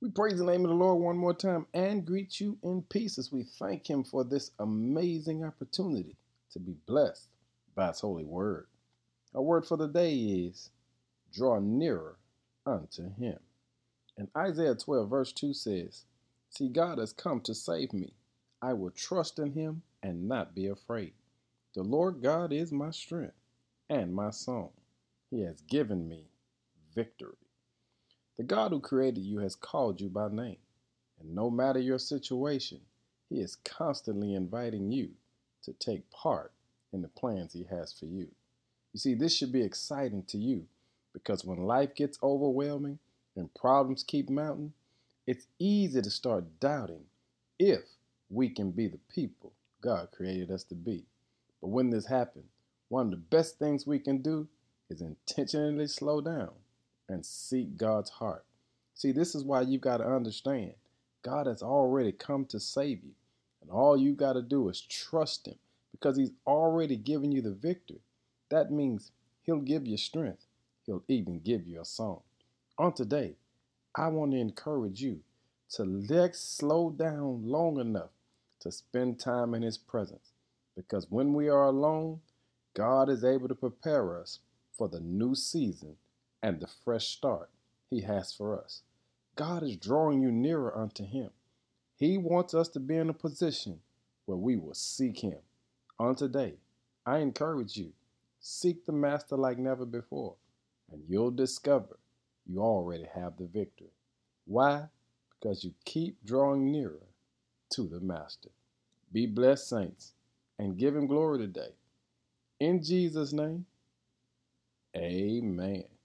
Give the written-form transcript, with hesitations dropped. We praise the name of the Lord one more time and greet you in peace as we thank him for this amazing opportunity to be blessed by his holy word. Our word for the day is draw nearer unto him. And Isaiah 12 verse 2 says, see, God has come to save me. I will trust in him and not be afraid. The Lord God is my strength and my song. He has given me victory. The God who created you has called you by name, and no matter your situation, he is constantly inviting you to take part in the plans he has for you. You see, this should be exciting to you because when life gets overwhelming and problems keep mounting, it's easy to start doubting if we can be the people God created us to be. But when this happens, one of the best things we can do is intentionally slow down and seek God's heart. See, this is why you've got to understand God has already come to save you. And all you got to do is trust him because he's already given you the victory. That means he'll give you strength. He'll even give you a song. On today, I want to encourage you to let's slow down long enough to spend time in his presence. Because when we are alone, God is able to prepare us for the new season and the fresh start he has for us. God is drawing you nearer unto him. He wants us to be in a position where we will seek him. On today, I encourage you, seek the master like never before, and you'll discover you already have the victory. Why? Because you keep drawing nearer to the master. Be blessed, saints, and give him glory today. In Jesus' name, amen.